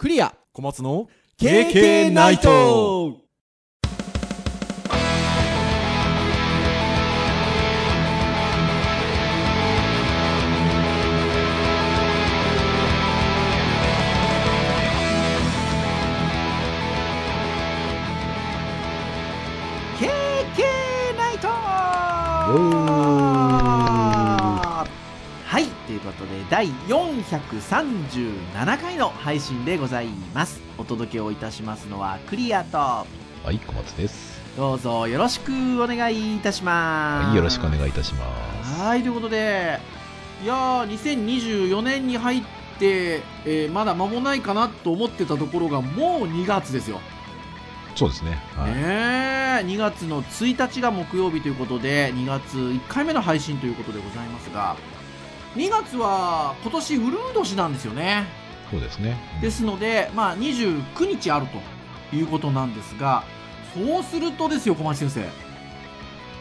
クリア小松の KK ナイト。第437回の配信でございます。お届けをいたしますのはクリアと、はい、小松です。どうぞよろしくお願いいたします。はい、よろしくお願いいたします。はい、ということで、いや2024年に入って、まだ間もないかなと思ってたところがもう2月ですよ。そうですね、はい、2月の1日が木曜日ということで2月1回目の配信ということでございますが、2月は今年うるう年なんですよね。そうですね、うん、ですので、まあ、29日あるということなんですが、そうするとですよ小松先生、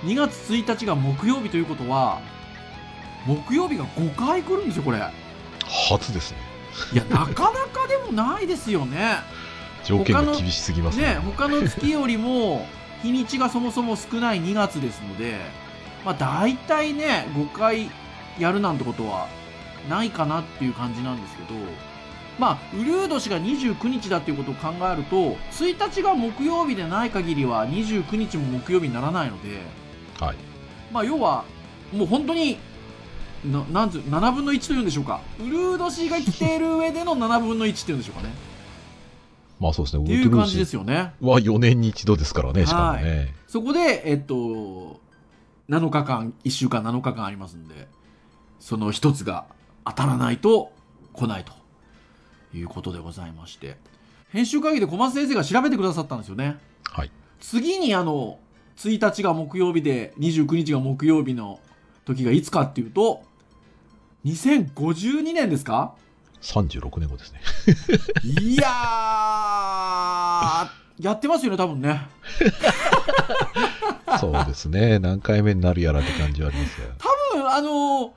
2月1日が木曜日ということは木曜日が5回来るんですよ。これ初ですね。いやなかなかでもないですよね。条件が厳しすぎます ね。他の月よりも日にちがそもそも少ない2月ですので、まあ、大体ね5回やるなんてことはないかなっていう感じなんですけど、まあうるう年が29日だっていうことを考えると、1日が木曜日でない限りは29日も木曜日にならないので、はい、まあ要はもう本当になんつ7分の1というんでしょうか、うるう年が来ている上での7分の1っていうんでしょうかね。まあそうですね。っていう感じですよね。は4年に一度ですからね。しかもね、はい、そこで7日間1週間7日間ありますんで。その一つが当たらないと来ないということでございまして、編集会議で小松先生が調べてくださったんですよね。はい。次に1日が木曜日で29日が木曜日の時がいつかっていうと2052年ですか。36年後ですね。いやーやってますよね多分ね。そうですね、何回目になるやらって感じはありますよ。多分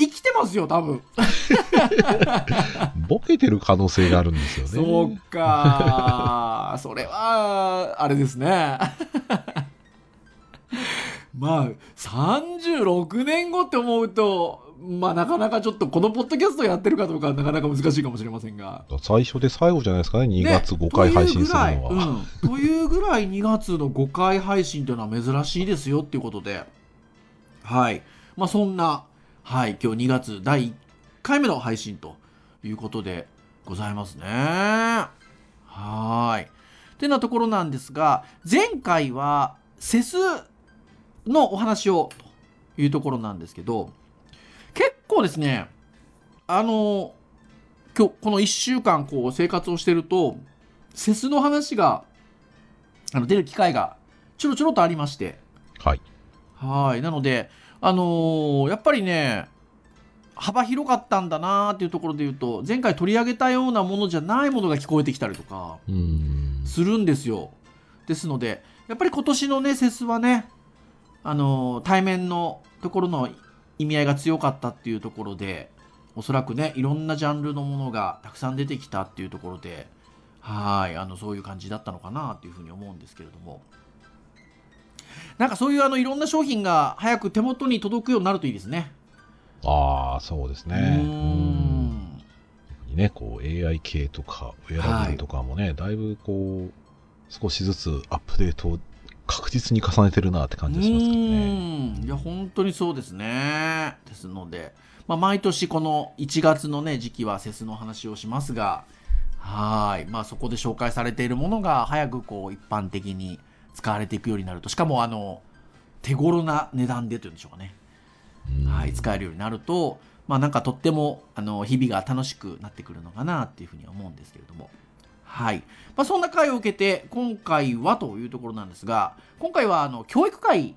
生きてますよ多分。ボケてる可能性があるんですよね。そうか、それはあれですね。まあ36年後って思うと、まあなかなかちょっとこのポッドキャストやってるかどうかなかなか難しいかもしれませんが、最初で最後じゃないですかね2月5回配信するのは、うん、というぐらい2月の5回配信というのは珍しいですよっていうことで、はい、まあそんな、はい、今日2月第1回目の配信ということでございますね。はい。ってなところなんですが、前回はセスのお話をというところなんですけど、結構ですね、今日この1週間こう生活をしてると、セスの話が出る機会がちょろちょろとありまして、はい。はい。なので、やっぱりね幅広かったんだなーっていうところで言うと、前回取り上げたようなものじゃないものが聞こえてきたりとかするんですよ。ですのでやっぱり今年のねセスはね、対面のところの意味合いが強かったっていうところで、おそらくねいろんなジャンルのものがたくさん出てきたっていうところで、はい、そういう感じだったのかなっていうふうに思うんですけれども、なんかそういういろんな商品が早く手元に届くようになるといいですね。ああ、そうですね。特にね、こう AI 系とかウェアラブルとかもね、はい、だいぶこう少しずつアップデートを確実に重ねてるなって感じがしますけどね。いや本当にそうですね。ですので、まあ、毎年この1月のね時期はセスの話をしますが、はい、まあそこで紹介されているものが早くこう一般的に使われていくようになると、しかも手頃な値段でというんでしょうかね、はい、使えるようになると、まあ、なんかとっても日々が楽しくなってくるのかなっていうふうに思うんですけれども、はい、まあ、そんな会を受けて今回はというところなんですが、今回は教育会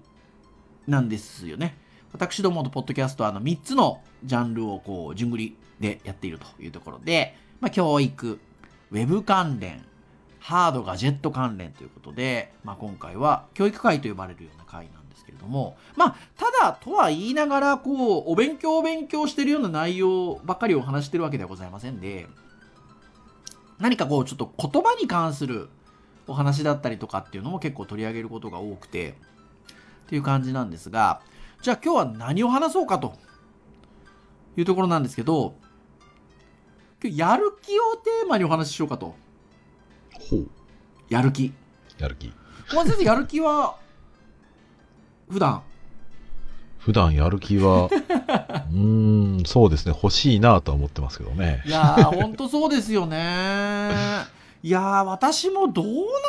なんですよね。私どものポッドキャストは3つのジャンルをこう順繰りでやっているというところで、まあ、教育、ウェブ関連、ハードガジェット関連ということで、まあ、今回は教育会と呼ばれるような会なんですけれども、まあ、ただとは言いながらこうお勉強してるような内容ばかりを話してるわけではございませんで、何かこうちょっと言葉に関するお話だったりとかっていうのも結構取り上げることが多くてっていう感じなんですが、じゃあ今日は何を話そうかというところなんですけど、今日やる気をテーマにお話ししようかと。ほう。やる気。小松先生、やる気は普段やる気はそうですね、欲しいなとは思ってますけどね。いやーほんとそうですよね。いやー私もどう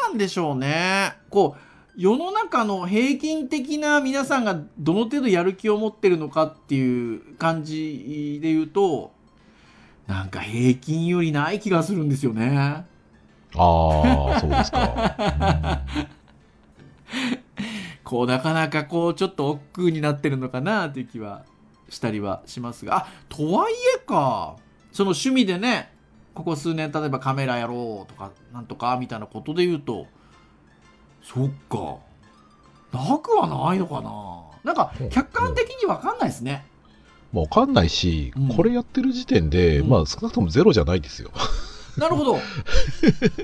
なんでしょうね。こう世の中の平均的な皆さんがどの程度やる気を持ってるのかっていう感じで言うと、なんか平均よりない気がするんですよね。ああ、そうですか。こうなかなかこうちょっと億劫になってるのかなという気はしたりはしますが、とはいえか、その趣味でね、ここ数年例えばカメラやろうとかなんとかみたいなことで言うと、そっか、なくはないのかな。なんか客観的に分かんないですね。分かんないし、これやってる時点で、まあ少なくともゼロじゃないですよ。なるほど。こ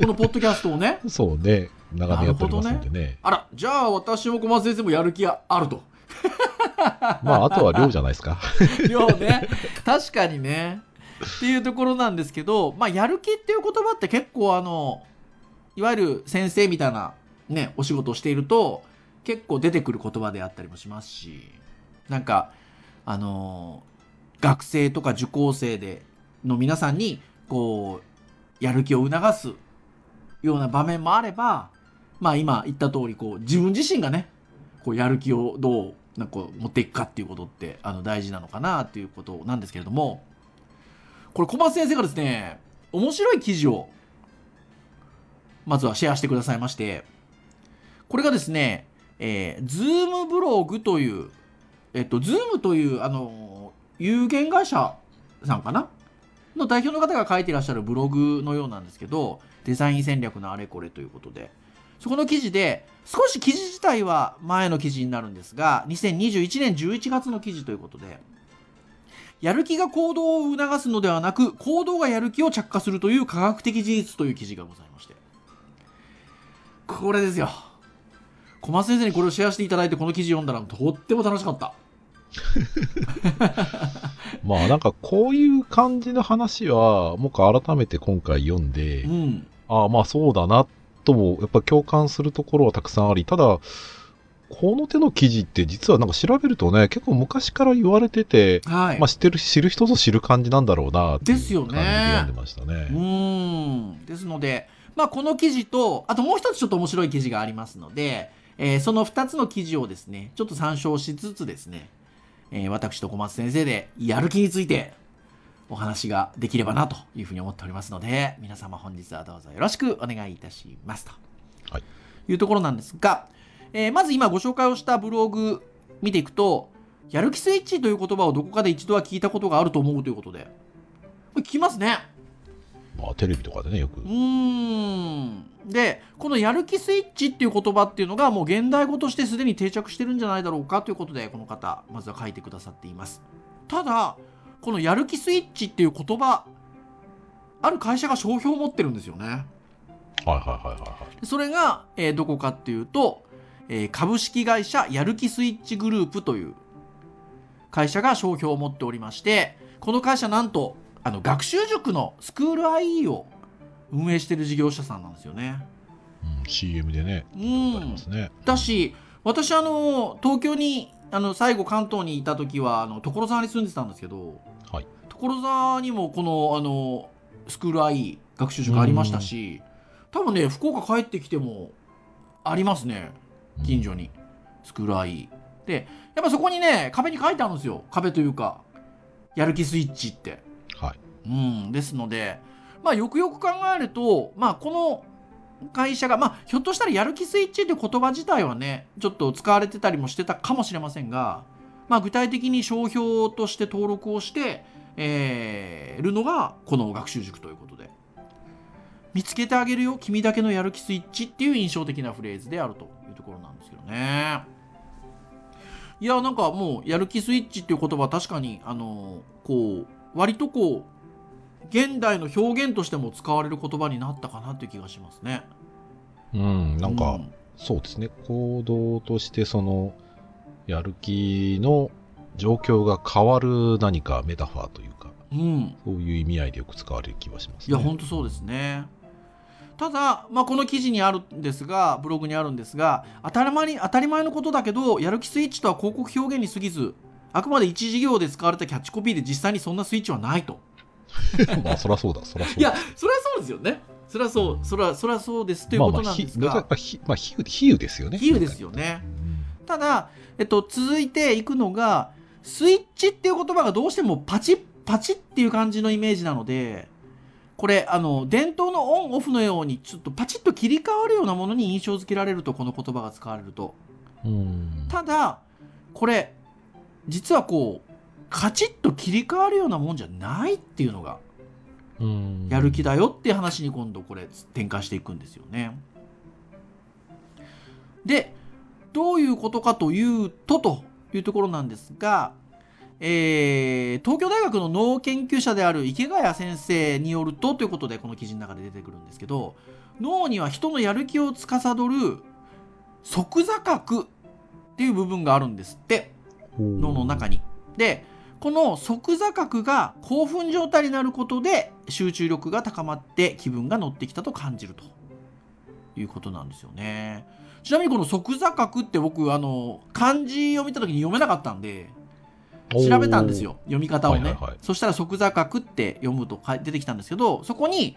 のポッドキャストをね。そうね。長年やっておりますんでね。あら、じゃあ私も小松先生もやる気があると。まああとは量じゃないですか。量ね。確かにね。っていうところなんですけど、まあやる気っていう言葉って結構いわゆる先生みたいなね、お仕事をしていると結構出てくる言葉であったりもしますし、なんか学生とか受講生での皆さんにこうやる気を促すような場面もあれば、まあ今言った通りこう自分自身がね、こうやる気をどうなんか持っていくかっていうことって大事なのかなっていうことなんですけれども、これ小松先生がですね、面白い記事をまずはシェアしてくださいまして、これがですね、Zoom ブログという、Zoom という有限会社さんかなの代表の方が書いていらっしゃるブログのようなんですけど、デザイン戦略のあれこれということで、そこの記事で、少し記事自体は前の記事になるんですが、2021年11月の記事ということで、やる気が行動を促すのではなく、行動がやる気を着火するという科学的事実という記事がございまして、これですよ。小松先生にこれをシェアしていただいて、この記事読んだらとっても楽しかった。まあなんかこういう感じの話はもう改めて今回読んで、うん、ああまあそうだなともやっぱ共感するところはたくさんあり、ただこの手の記事って実はなんか調べるとね、結構昔から言われてて、はい、まあ知る人ぞ知る感じなんだろうなっていう感じで読んでましたね。ですよね。ですので、まあこの記事とあともう一つちょっと面白い記事がありますので、その2つの記事をですねちょっと参照しつつですね、私と小松先生でやる気についてお話ができればなというふうに思っておりますので、皆様本日はどうぞよろしくお願いいたしますと、はい、いうところなんですが、まず今ご紹介をしたブログ見ていくと、やる気スイッチという言葉をどこかで一度は聞いたことがあると思うということで、これ聞きますね。まあテレビとかでね、よく。で、このやる気スイッチっていう言葉っていうのがもう現代語としてすでに定着してるんじゃないだろうかということで、この方まずは書いてくださっています。ただこのやる気スイッチっていう言葉、ある会社が商標を持ってるんですよね。はい。それが、どこかっていうと、株式会社やる気スイッチグループという会社が商標を持っておりまして、この会社なんと学習塾のスクール IE を運営している事業者さんなんですよね。CM でね、ありますね。だし私東京に最後関東にいた時は所沢に住んでたんですけど、はい、所沢にもこの、スクール IE 学習塾ありましたし、多分ね福岡帰ってきてもありますね、近所に、スクール IE で、やっぱそこにね壁に書いてあるんですよ。壁というかやる気スイッチって、ですので、まあ、よくよく考えると、まあ、この会社が、まあ、ひょっとしたらやる気スイッチという言葉自体はねちょっと使われてたりもしてたかもしれませんが、まあ、具体的に商標として登録をして、るのがこの学習塾ということで、見つけてあげるよ君だけのやる気スイッチっていう印象的なフレーズであるというところなんですけどね。いやなんかもうやる気スイッチっていう言葉は確かにこう割とこう現代の表現としても使われる言葉になったかなという気がしますね。うん、なんか、うん、そうですね、行動としてそのやる気の状況が変わる何かメタファーというか、うん、そういう意味合いでよく使われる気はしますね。いや本当そうですね。ただ、まあ、この記事にあるんですが、ブログにあるんですが、当たり前のことだけど、やる気スイッチとは広告表現に過ぎず、あくまで一事業で使われたキャッチコピーで実際にそんなスイッチはないと。まあそりゃそうだ、そりゃそうだ。いや、そりゃそうですよね。そりゃそう、そりゃそうですということなんですが、まあ比喩ですよね。比喩ですよね。ただ、続いていくのが、スイッチっていう言葉がどうしてもパチッパチッっていう感じのイメージなので、これ伝統のオンオフのようにちょっとパチッと切り替わるようなものに印象づけられると、この言葉が使われると。ただこれ実はこうカチッと切り替わるようなもんじゃないっていうのが、やる気だよっていう話に今度これ展開していくんですよね。で、どういうことかというというところなんですが、東京大学の脳研究者である池谷先生によるということで、この記事の中で出てくるんですけど、脳には人のやる気を司る側坐核っていう部分があるんですって、脳の中に。で、この側坐核が興奮状態になることで集中力が高まって気分が乗ってきたと感じるということなんですよね。ちなみにこの側坐核って僕漢字を見た時に読めなかったんで調べたんですよ、読み方をね、はいはいはい、そしたら側坐核って読むと出てきたんですけど、そこに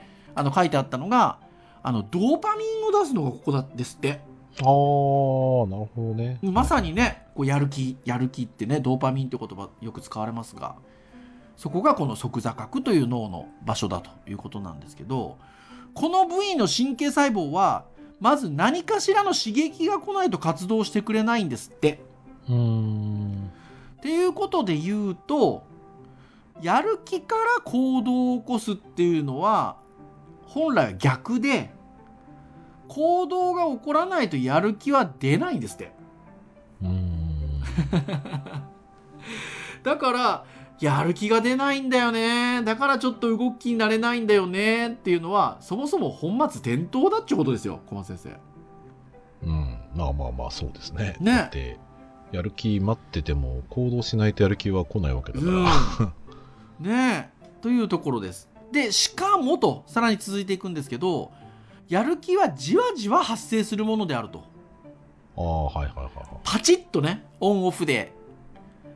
書いてあったのがドーパミンを出すのがここなんですって。ああ、なるほどね。まさにね、こうやる気ってね、ドーパミンって言葉よく使われますが、そこがこの側坐核という脳の場所だということなんですけど、この部位の神経細胞はまず何かしらの刺激が来ないと活動してくれないんですって。っていうことで言うと、やる気から行動を起こすっていうのは本来は逆で、行動が起こらないとやる気は出ないんですって。だからやる気が出ないんだよね、だからちょっと動きになれないんだよねっていうのは、そもそも本末転倒だってことですよ、小松先生。まあそうですね。だってやる気待ってても行動しないとやる気は来ないわけだから、ねえ、というところです。で、しかもとさらに続いていくんですけど、やる気はじわじわ発生するものであると。ああ、はいはいはい、はい、パチッとね、オンオフで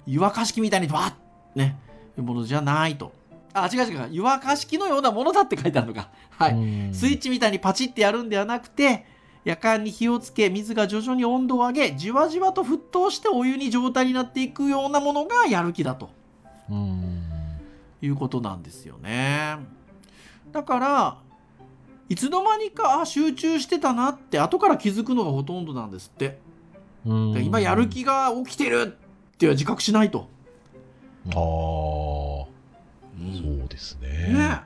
湯沸かし器みたいにバッねいうものじゃないと。あ、違う、湯沸かし器のようなものだって書いてあるのか。はい、スイッチみたいにパチッてやるんではなくて、やかんに火をつけ、水が徐々に温度を上げ、じわじわと沸騰してお湯に状態になっていくようなものがやる気だということなんですよね。だからいつの間にか集中してたなって後から気づくのがほとんどなんですって。今やる気が起きてるっていう自覚しないと。ああ、そうですね。ね、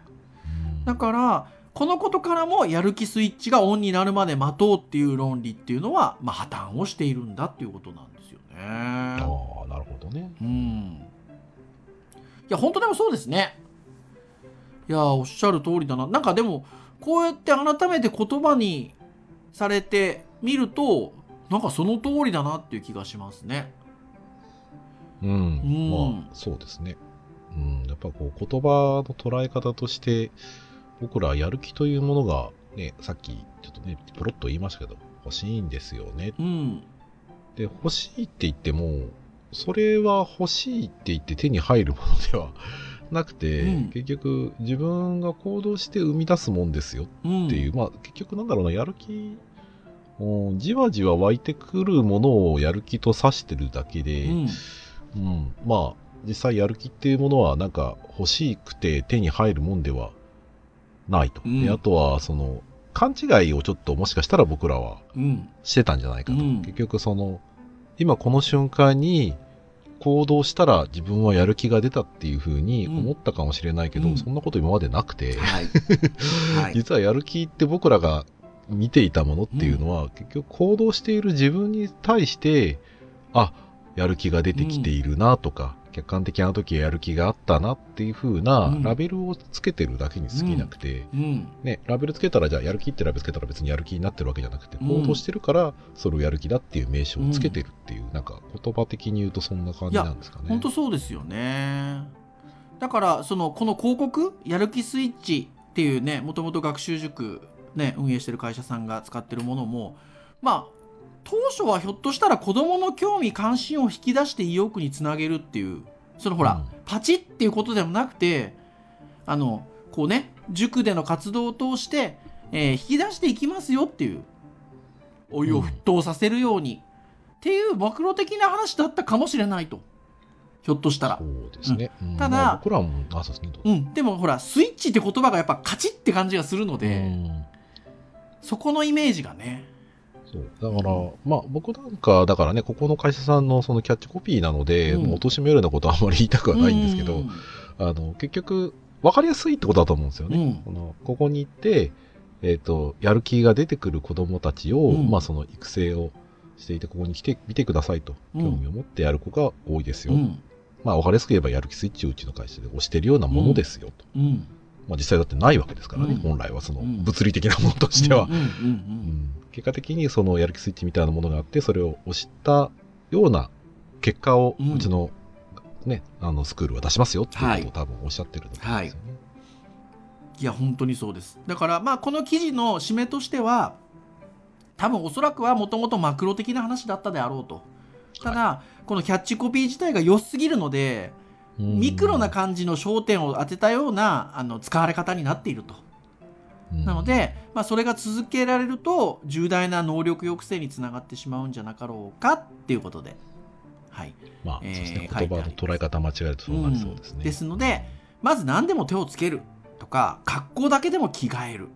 だからこのことからもやる気スイッチがオンになるまで待とうっていう論理っていうのは、まあ、破綻をしているんだっていうことなんですよね。ああ、なるほどね。いや本当でもそうですね。いやおっしゃる通りだな。なんかでもこうやって改めて言葉にされてみると、なんかその通りだなっていう気がしますね。まあそうですね。やっぱこう言葉の捉え方として。僕らやる気というものが、ね、さっきちょっとねプロッと言いましたけど欲しいんですよね、で欲しいって言ってもそれは欲しいって言って手に入るものではなくて、結局自分が行動して生み出すもんですよっていう、まあ結局なんだろうな、やる気じわじわ湧いてくるものをやる気と指してるだけで、まあ実際やる気っていうものはなんか欲しくて手に入るもんではないと。あとはその勘違いをちょっともしかしたら僕らはしてたんじゃないかと、結局その今この瞬間に行動したら自分はやる気が出たっていう風に思ったかもしれないけど、そんなこと今までなくて、実はやる気って僕らが見ていたものっていうのは、結局行動している自分に対して、あ、やる気が出てきているなとか、客観的あの時やる気があったなっていう風なラベルをつけてるだけに過ぎなくて、うんうんね、ラベルつけたらじゃあやる気ってラベルつけたら別にやる気になってるわけじゃなくて、行動してるからそれをやる気だっていう名称をつけてるっていう、うん、なんか言葉的に言うとそんな感じなんですかね。いや本当そうですよね。だからそのこの広告やる気スイッチっていうね、もともと学習塾、ね、運営してる会社さんが使ってるものも、まあ当初はひょっとしたら子どもの興味関心を引き出して意欲につなげるっていう、そのほら、うん、パチッっていうことでもなくて、こうね、塾での活動を通して、引き出していきますよっていう、お湯を沸騰させるように、うん、っていうマクロ的な話だったかもしれないと、ひょっとしたら。そうですね、うん、ただ、まあ、僕らはもう朝ですね、うん、でもほらスイッチって言葉がやっぱカチッって感じがするので、うん、そこのイメージがね。そうだから、うん、まあ僕なんかだからね、ここの会社さんのそのキャッチコピーなので、うん、もう貶めるようなことはあんまり言いたくはないんですけど、うん、結局分かりやすいってことだと思うんですよね。うん、ここに行って、やる気が出てくる子どもたちを、うん、まあその育成をしていて、ここに来てみてくださいと、興味を持ってやる子が多いですよ。うん、まあ分かりやすく言えばやる気スイッチをうちの会社で押してるようなものですよと。うんうんまあ、実際だってないわけですからね、うん、本来はその物理的なものとしては。結果的にそのやる気スイッチみたいなものがあって、それを押したような結果をうちの、ねうん、スクールは出しますよっていうことを多分おっしゃってると思うんですよね、はい、いや本当にそうです。だからまあこの記事の締めとしては、多分おそらくはもともとマクロ的な話だったであろうと。ただ、はい、このキャッチコピー自体が良すぎるので、ミクロな感じの焦点を当てたような使われ方になっていると。なので、まあ、それが続けられると重大な能力抑制につながってしまうんじゃなかろうかっていうことで、はいまあそして言葉の捉え方間違えるとそうなりそうですね、うん、ですので、まず何でも手をつけるとか、格好だけでも着替える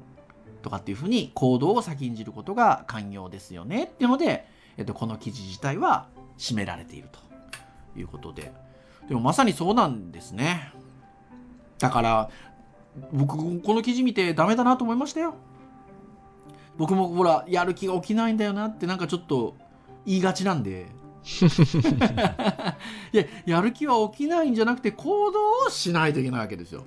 とかっていうふうに行動を先んじることが寛容ですよねっていうので、この記事自体は締められているということで、でもまさにそうなんですね。だから僕この記事見てダメだなと思いましたよ。僕もほらやる気が起きないんだよなってなんかちょっと言いがちなんでいや、やる気は起きないんじゃなくて行動をしないといけないわけですよ。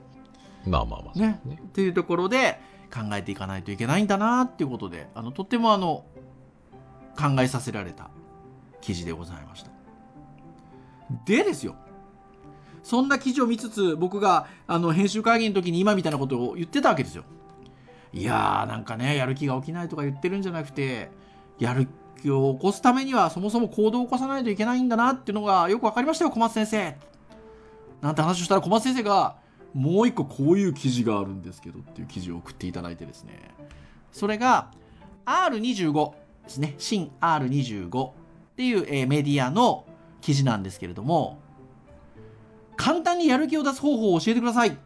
まあまあまあね。っていうところで考えていかないといけないんだなっていうことで、とっても考えさせられた記事でございました。でですよ、そんな記事を見つつ、僕が編集会議の時に今みたいなことを言ってたわけですよ。いやーなんかね、やる気が起きないとか言ってるんじゃなくて、やる気を起こすためにはそもそも行動を起こさないといけないんだなっていうのがよく分かりましたよ、小松先生なんて話をしたら、小松先生がもう一個こういう記事があるんですけどっていう記事を送っていただいてですね、それが R25 ですね、新 R25 っていう、メディアの記事なんですけれども、簡単にやる気を出す方法を教えてください。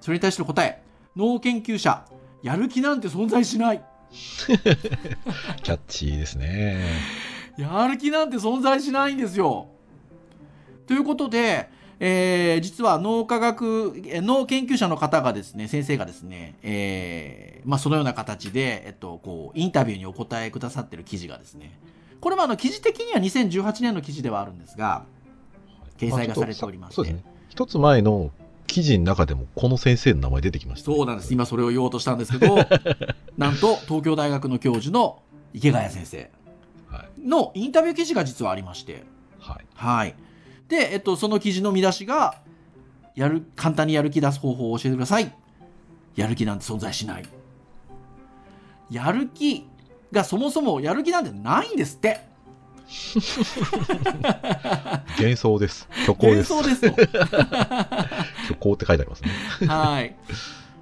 それに対しての答え、脳研究者、やる気なんて存在しないキャッチーですね。やる気なんて存在しないんですよ。ということで、実は脳研究者の方がですね、先生がですね、まあ、そのような形で、こうインタビューにお答えくださっている記事がですね、これも記事的には2018年の記事ではあるんですが、掲載がされておりまして、そうですね、一つ前の記事の中でもこの先生の名前出てきました、ね、そうなんです。今それを言おうとしたんですけどなんと東京大学の教授の池谷先生のインタビュー記事が実はありまして、はいはい、で、その記事の見出しが簡単にやる気出す方法を教えてください、やる気なんて存在しない、やる気がそもそもやる気なんてないんですって幻想です、虚構です、幻想ですと虚構って書いてありますねはい、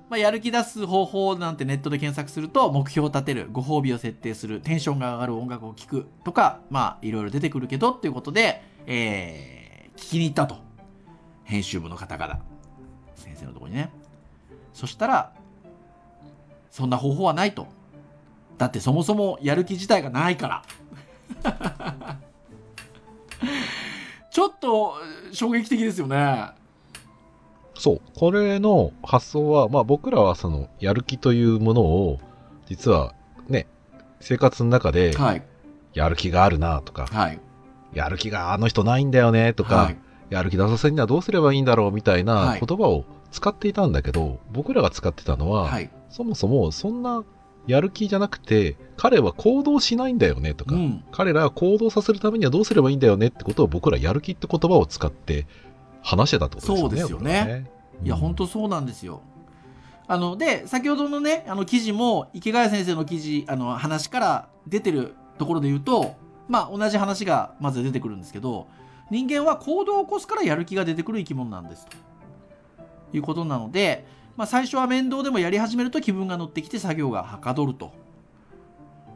まあ、やる気出す方法なんてネットで検索すると、目標を立てる、ご褒美を設定する、テンションが上がる音楽を聴くとか、まあいろいろ出てくるけどっていうことで、聞きに行ったと、編集部の方から先生のところにね。そしたら、そんな方法はないと、だってそもそもやる気自体がないからちょっと衝撃的ですよね。そう、これの発想は、まあ、僕らはそのやる気というものを実はね、生活の中でやる気があるなとか、はい、やる気があの人ないんだよねとか、はい、やる気出させるにはどうすればいいんだろうみたいな言葉を使っていたんだけど、はい、僕らが使ってたのは、はい、そもそもそんなやる気じゃなくて、彼は行動しないんだよねとか、うん、彼らは行動させるためにはどうすればいいんだよねってことを、僕らやる気って言葉を使って話してたってことですよね。そうですよね。いや、本当そうなんですよ。で、先ほどのね、記事も、池谷先生の記事、話から出てるところで言うと、まあ、同じ話がまず出てくるんですけど、人間は行動を起こすからやる気が出てくる生き物なんですということなので、まあ、最初は面倒でもやり始めると気分が乗ってきて作業がはかどると。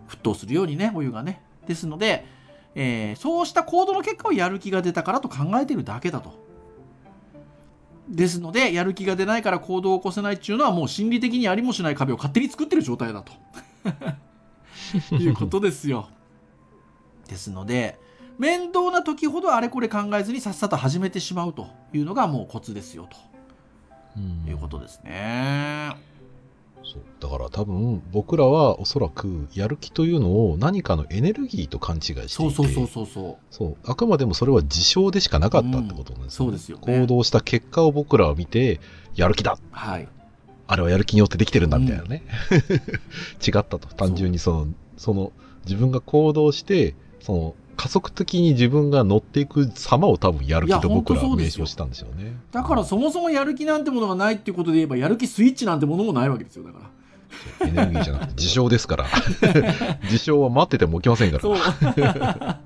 沸騰するようにね、お湯がね。ですので、そうした行動の結果をやる気が出たからと考えているだけだと。ですので、やる気が出ないから行動を起こせないっていうのは、もう心理的にありもしない壁を勝手に作ってる状態だということですよ。ですので、面倒な時ほどあれこれ考えずにさっさと始めてしまうというのがもうコツですよと、いうことですね。そうだから多分僕らはおそらくやる気というのを何かのエネルギーと勘違いしていて、そうあくまでもそれは事象でしかなかったってことなんですよね。そうですよね。行動した結果を僕らは見てやる気だ、はい、あれはやる気によってできてるんだみたいなね、違ったと。単純にその自分が行動して、その加速的に自分が乗っていく様を多分やる気と僕らは名称したんでしょうね。だからそもそもやる気なんてものがないっていうことで言えば、やる気スイッチなんてものもないわけですよ。だからエネルギーじゃなくて事象ですから事象は待ってても起きませんから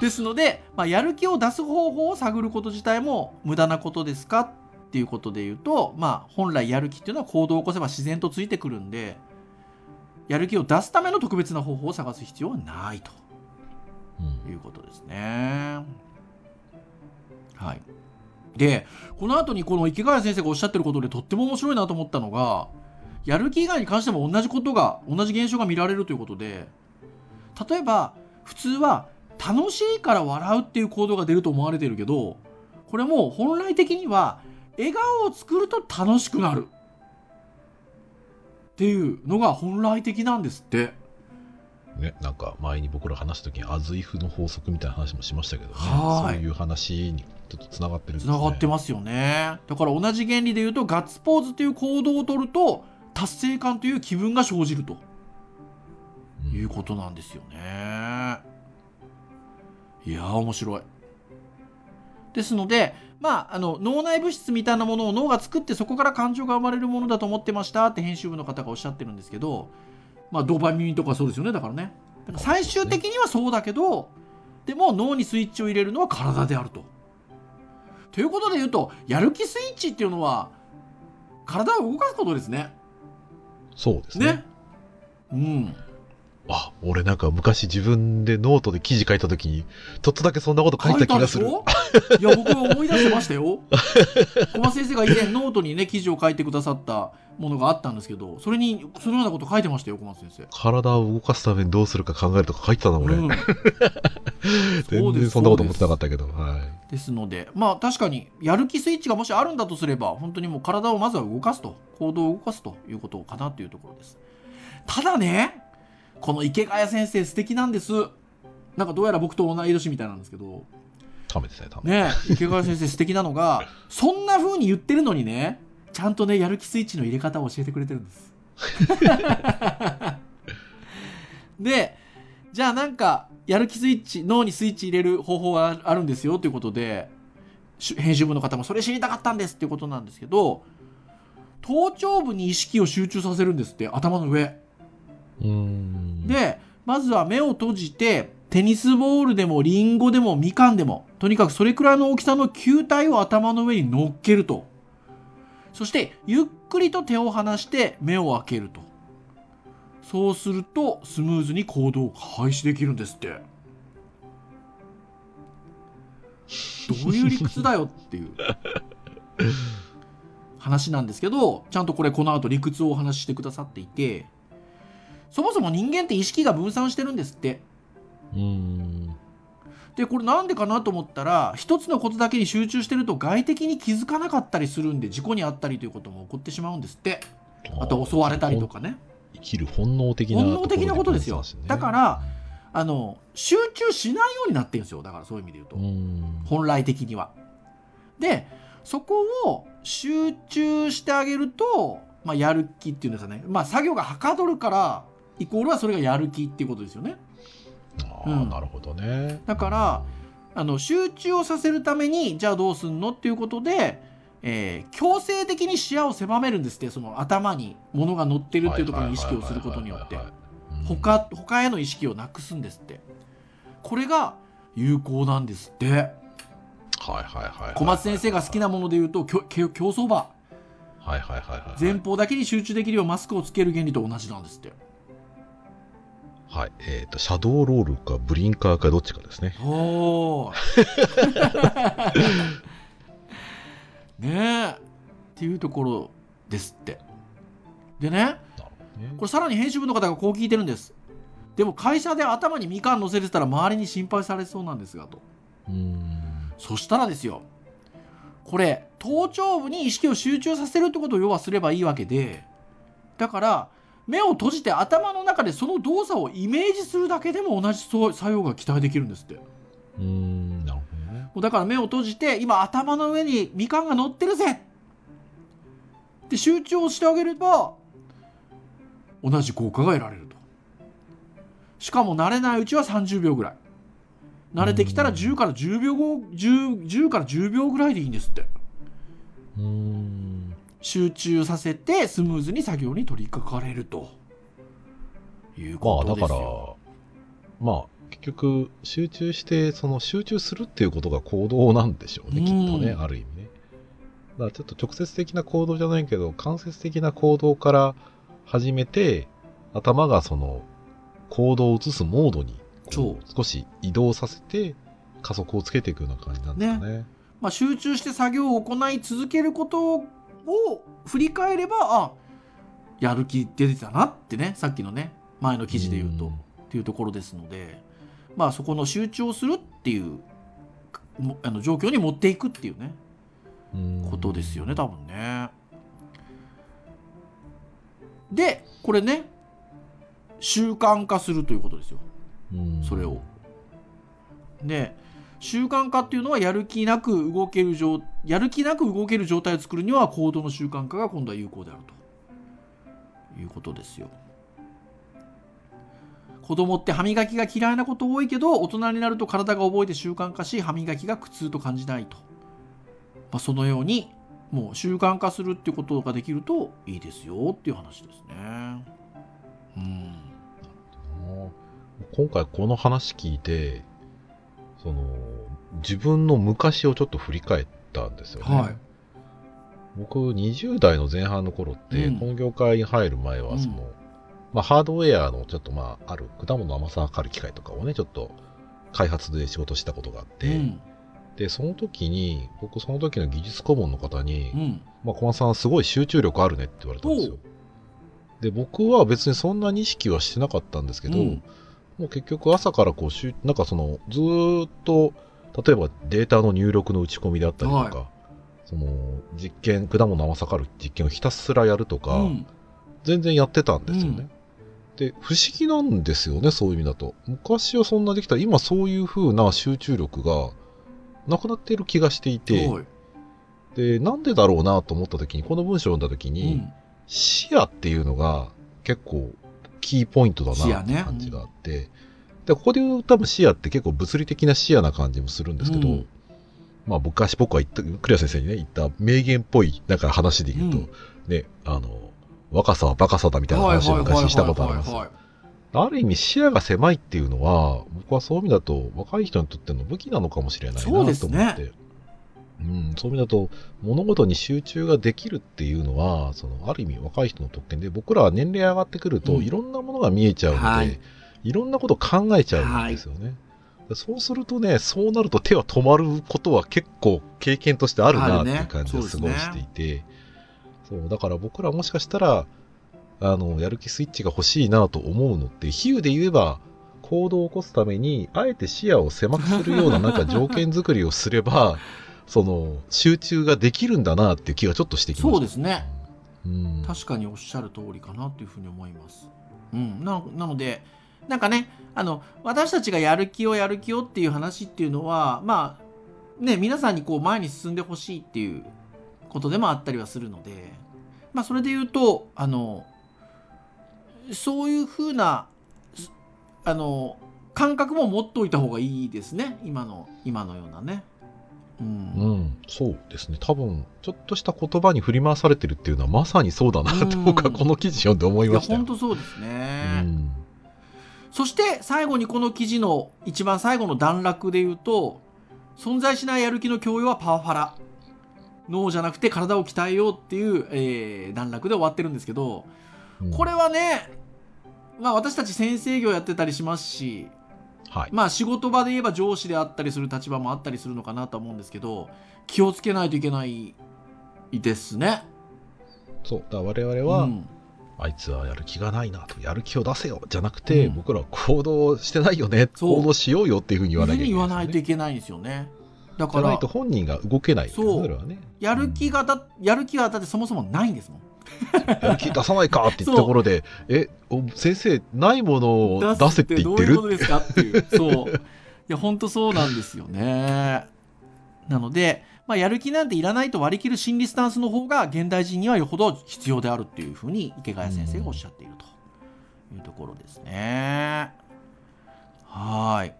ですので、まあ、やる気を出す方法を探ること自体も無駄なことですかっていうことで言うと、まあ、本来やる気っていうのは行動を起こせば自然とついてくるんで、やる気を出すための特別な方法を探す必要はないということですね。はい。で、この後にこの池谷先生がおっしゃってることでとっても面白いなと思ったのが、やる気以外に関しても同じ現象が見られるということで、例えば普通は楽しいから笑うっていう行動が出ると思われているけど、これも本来的には笑顔を作ると楽しくなるっていうのが本来的なんですって。ね、なんか前に僕ら話した時にアズイフの法則みたいな話もしましたけどね、そういう話にちょっとつながってるんですね。つながってますよね。だから同じ原理で言うと、ガッツポーズという行動を取ると達成感という気分が生じると、いうことなんですよね。いやー面白い。ですので、まあ、脳内物質みたいなものを脳が作って、そこから感情が生まれるものだと思ってましたって編集部の方がおっしゃってるんですけど、まあ、ドーパミンとかそうですよね。だからね、だから最終的にはそうだけど、でも脳にスイッチを入れるのは体であると。ということで言うと、やる気スイッチっていうのは体を動かすことですね。そうですね。うん。あ、俺なんか昔自分でノートで記事書いたときにちょっとだけそんなこと書いた気がする。いや、僕思い出してましたよ。小松先生が以前ノートにね、記事を書いてくださったものがあったんですけど、それにそのようなこと書いてましたよ、小松先生。体を動かすためにどうするか考えるとか書いてたな、俺。うん、全然そんなこと思ってなかったけど。はい、ですので、まあ確かにやる気スイッチがもしあるんだとすれば、本当にもう体をまずは動かすと、行動を動かすということかなというところです。ただね、この池谷先生素敵なんです。なんかどうやら僕と同い年みたいなんですけど。池谷先生素敵なのが、そんな風に言ってるのにね、ちゃんとね、やる気スイッチの入れ方を教えてくれてるんです。で、じゃあなんかやる気スイッチ、脳にスイッチ入れる方法があるんですよということで、編集部の方もそれ知りたかったんですっていうことなんですけど、頭頂部に意識を集中させるんですって、頭の上。で、まずは目を閉じて、テニスボールでもリンゴでもみかんでも、とにかくそれくらいの大きさの球体を頭の上に乗っけると。そしてゆっくりと手を離して目を開けると。そうするとスムーズに行動を開始できるんですって。どういう理屈だよっていう話なんですけど、ちゃんとこの後理屈をお話ししてくださっていて、そもそも人間って意識が分散してるんですって。で、これなんでかなと思ったら、一つのことだけに集中してると外的に気づかなかったりするんで、事故に遭ったりということも起こってしまうんですって。あと襲われたりとかね、生きる本能的なことですよ。だから集中しないようになってるんですよ。だからそういう意味で言うと、うん、本来的には。でそこを集中してあげると、まあ、やる気っていうんですかね、まあ、作業がはかどるからイコールはそれがやる気っていうことですよね。あー、うん、なるほどね。だから集中をさせるためにじゃあどうすんのっていうことで、強制的に視野を狭めるんですって。その頭に物が乗ってるっていうところに意識をすることによって他への意識をなくすんですって。これが有効なんですって。小松先生が好きなもので言うと競走馬、前方だけに集中できるようマスクをつける原理と同じなんですって。はい、シャドーロールかブリンカーかどっちかですね。おねえっていうところですって。でね、これさらに編集部の方がこう聞いてるんです。でも会社で頭にみかん乗せてたら周りに心配されそうなんですがと。そしたらですよ、これ頭頂部に意識を集中させるってことを要はすればいいわけで、だから目を閉じて頭の中でその動作をイメージするだけでも同じ作用が期待できるんですって。なるほどね。だから目を閉じて今頭の上にみかんが乗ってるぜって集中をしてあげれば同じ効果が得られると。しかも慣れないうちは30秒ぐらい、慣れてきたら10から10秒ぐらいでいいんですって。集中させてスムーズに作業に取り掛かれるということですよ。まあ、だから、まあ、結局集中してその集中するっていうことが行動なんでしょうね、きっとね、ある意味ね。だからちょっと直接的な行動じゃないけど間接的な行動から始めて、頭がその行動を移すモードに少し移動させて加速をつけていくような感じなんですかね。まあ、集中して作業を行い続けることを振り返れば、あ、やる気出てたなってね、さっきのね前の記事で言うとっていうところですので、まあ、そこの集中をするっていう状況に持っていくっていうね、ことですよね、多分ね。でこれね、習慣化するということですよ、それを。で習慣化っていうのはやる気なく動ける状態を作るには行動の習慣化が今度は有効であるということですよ。子供って歯磨きが嫌いなこと多いけど大人になると体が覚えて習慣化し歯磨きが苦痛と感じないと、まあ、そのようにもう習慣化するっていうことができるといいですよっていう話ですね。今回この話聞いてその自分の昔をちょっと振り返ったんですよね。はい、僕20代の前半の頃って、この業界に入る前はその、まあ、ハードウェアのちょっとまあある果物の甘さを測る機械とかをねちょっと開発で仕事したことがあって、でその時に僕その時の技術顧問の方に、まあ、小松さんすごい集中力あるねって言われたんですよ。で僕は別にそんなに意識はしてなかったんですけど、もう結局朝からこうなんかそのずーっと例えばデータの入力の打ち込みであったりとか、その実験果物を甘さかる実験をひたすらやるとか、全然やってたんですよね。で不思議なんですよね、そういう意味だと。昔はそんなできたら今そういう風な集中力がなくなっている気がしていて、でなんでだろうなと思った時にこの文章を読んだ時に、視野っていうのが結構キーポイントだなって感じがあって、でここで言う多分視野って結構物理的な視野な感じもするんですけど、まあ、昔僕は栗谷先生にね言った名言っぽいなんか話で言うと、ね、若さはバカさだみたいな話を昔したことあります。ある意味視野が狭いっていうのは僕はそういう意味だと若い人にとっての武器なのかもしれないなと思って、そういう意味だと物事に集中ができるっていうのはそのある意味若い人の特権で、僕らは年齢上がってくると、いろんなものが見えちゃうので、いろんなことを考えちゃうんですよね。そうするとね、そうなると手は止まることは結構経験としてあるなっていう感じがすごいしていて、そうだから僕らもしかしたらやる気スイッチが欲しいなと思うのって比喩で言えば行動を起こすためにあえて視野を狭くするようななんか条件作りをすればその集中ができるんだなっていう気がちょっとしてきました。そうですね、確かにおっしゃる通りかなというふうに思います。なのでなんかね、私たちがやる気をっていう話っていうのは、まあね、皆さんにこう前に進んでほしいっていうことでもあったりはするので、まあそれで言うと、そういうふうな感覚も持っといた方がいいですね、今のようなね。うんうん、そうですね。多分ちょっとした言葉に振り回されてるっていうのはまさにそうだなと僕はこの記事読んで思いましたよ。いや本当そうですね、うん、そして最後にこの記事の一番最後の段落で言うと、存在しないやる気の強要はパワハラ、脳じゃなくて体を鍛えようっていう、段落で終わってるんですけど、これはね、まあ、私たち先生業やってたりしますし、はい、まあ仕事場で言えば上司であったりする立場もあったりするのかなと思うんですけど、気をつけないといけないですね。そうだ、我々は、うん、あいつはやる気がないなと、やる気を出せよじゃなくて、うん、僕らは行動してないよね、行動しようよっていうふうに言わないといけないんですよね。だからじゃないと本人が動けないです、ね、そう、それはね、やる気がだってそもそもないんですもん。やる気出さないかって言ったところで、先生ないものを出せって言ってる、どういうことですかっていう。そう、いや本当そうなんですよね。なので、まあ、やる気なんていらないと割り切る心理スタンスの方が現代人にはよほど必要であるっていうふうに池谷先生がおっしゃっているというところですね。はい、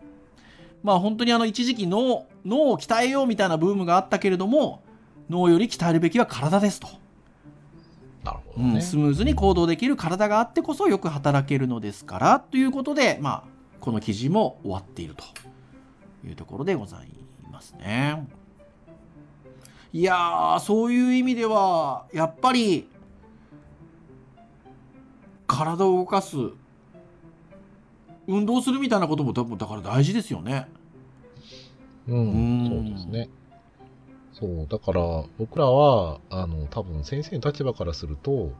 まあ本当に一時期脳を鍛えようみたいなブームがあったけれども、脳より鍛えるべきは体ですと。なるほどね。うん、スムーズに行動できる体があってこそよく働けるのですからということで、まあ、この記事も終わっているというところでございますね。いやー、そういう意味ではやっぱり体を動かす、運動するみたいなことも多分だから大事ですよね。うん、そうですね。そうだから僕らは多分先生の立場からすると、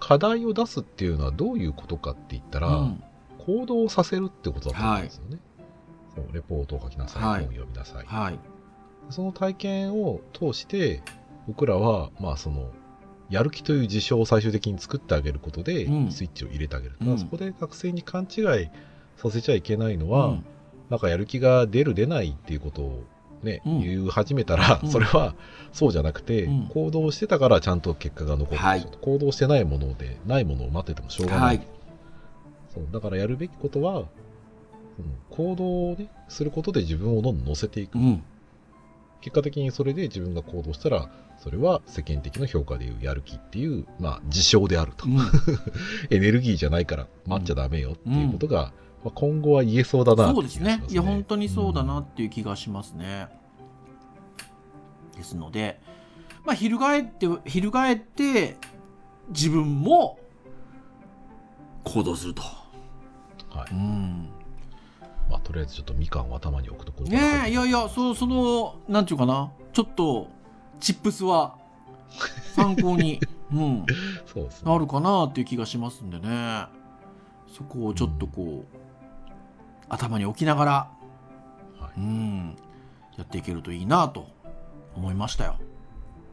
課題を出すっていうのはどういうことかって言ったら、うん、行動をさせるってことだと思うんですよね、はい、そうレポートを書きなさい、本、はい、を読みなさい、はい、その体験を通して僕らは、まあ、そのやる気という事象を最終的に作ってあげることで、うん、スイッチを入れてあげる、うん、そこで学生に勘違いさせちゃいけないのは、うん、なんかやる気が出る出ないっていうことをね、うん、言い始めたら、うん、それはそうじゃなくて、うん、行動してたからちゃんと結果が残る、はい、行動してないものでないものを待っててもしょうがない、はい、そうだからやるべきことは、行動を、ね、することで自分をどんどん乗せていく、うん、結果的にそれで自分が行動したら、それは世間的な評価でいうやる気っていう、まあ、事象であると、うん、エネルギーじゃないから待っちゃダメよっていうことが、うんうん、今後は言えそうだなって気がしますね。そうですね。いや本当にそうだなっていう気がしますね、うん、ですので、まあ、翻って自分も行動すると、はい、うん、まあ、とりあえずちょっとみかんを頭に置くところねえ。いやいや、そのなんていうかな、ちょっとチップスは参考に、うん、そうですね、なるかなっていう気がしますんでね、そこをちょっとこう、うん、頭に置きながら、はい、うん、やっていけるといいなと思いましたよ。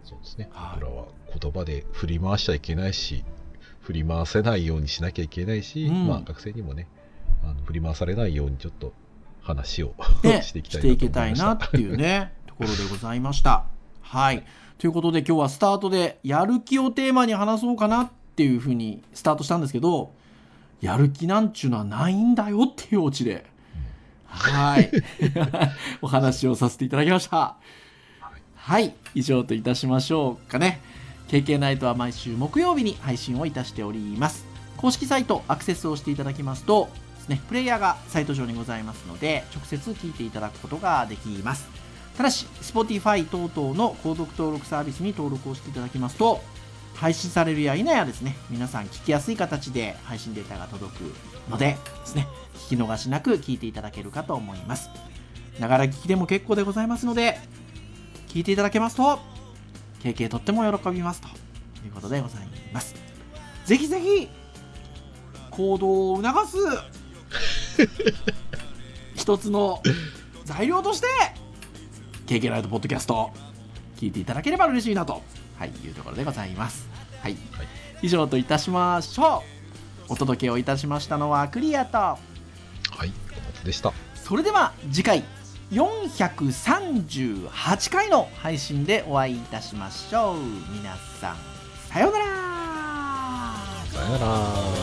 そうですね、はい、僕らは言葉で振り回しちゃいけないし、振り回せないようにしなきゃいけないし、うん、まあ、学生にもね、振り回されないようにちょっと話をしていきたいなと思いました。していきたいなっていうねところでございました、はいはい、ということで今日はスタートでやる気をテーマに話そうかなっていうふうにスタートしたんですけど、やる気なんちゅうのはないんだよっていうオチで、はいお話をさせていただきました。はい、以上といたしましょうかね。KKナイトは毎週木曜日に配信をいたしております。公式サイトアクセスをしていただきますとですね、プレイヤーがサイト上にございますので、直接聞いていただくことができます。ただし、Spotify 等々の購読登録サービスに登録をしていただきますと、配信されるや否やですね、皆さん聞きやすい形で配信データが届くのでですね、聞き逃しなく聞いていただけるかと思います。ながら聞きでも結構でございますので、聞いていただけますと KK とっても喜びますということでございます。ぜひぜひ行動を促す一つの材料として KK ライトポッドキャスト聞いていただければ嬉しいなと、はい、いうところでございます。はい、はい、以上といたしましょう。お届けをいたしましたのはクリアと、はい、小松でした。それでは次回438回の配信でお会いいたしましょう。皆さんさようなら。さようなら。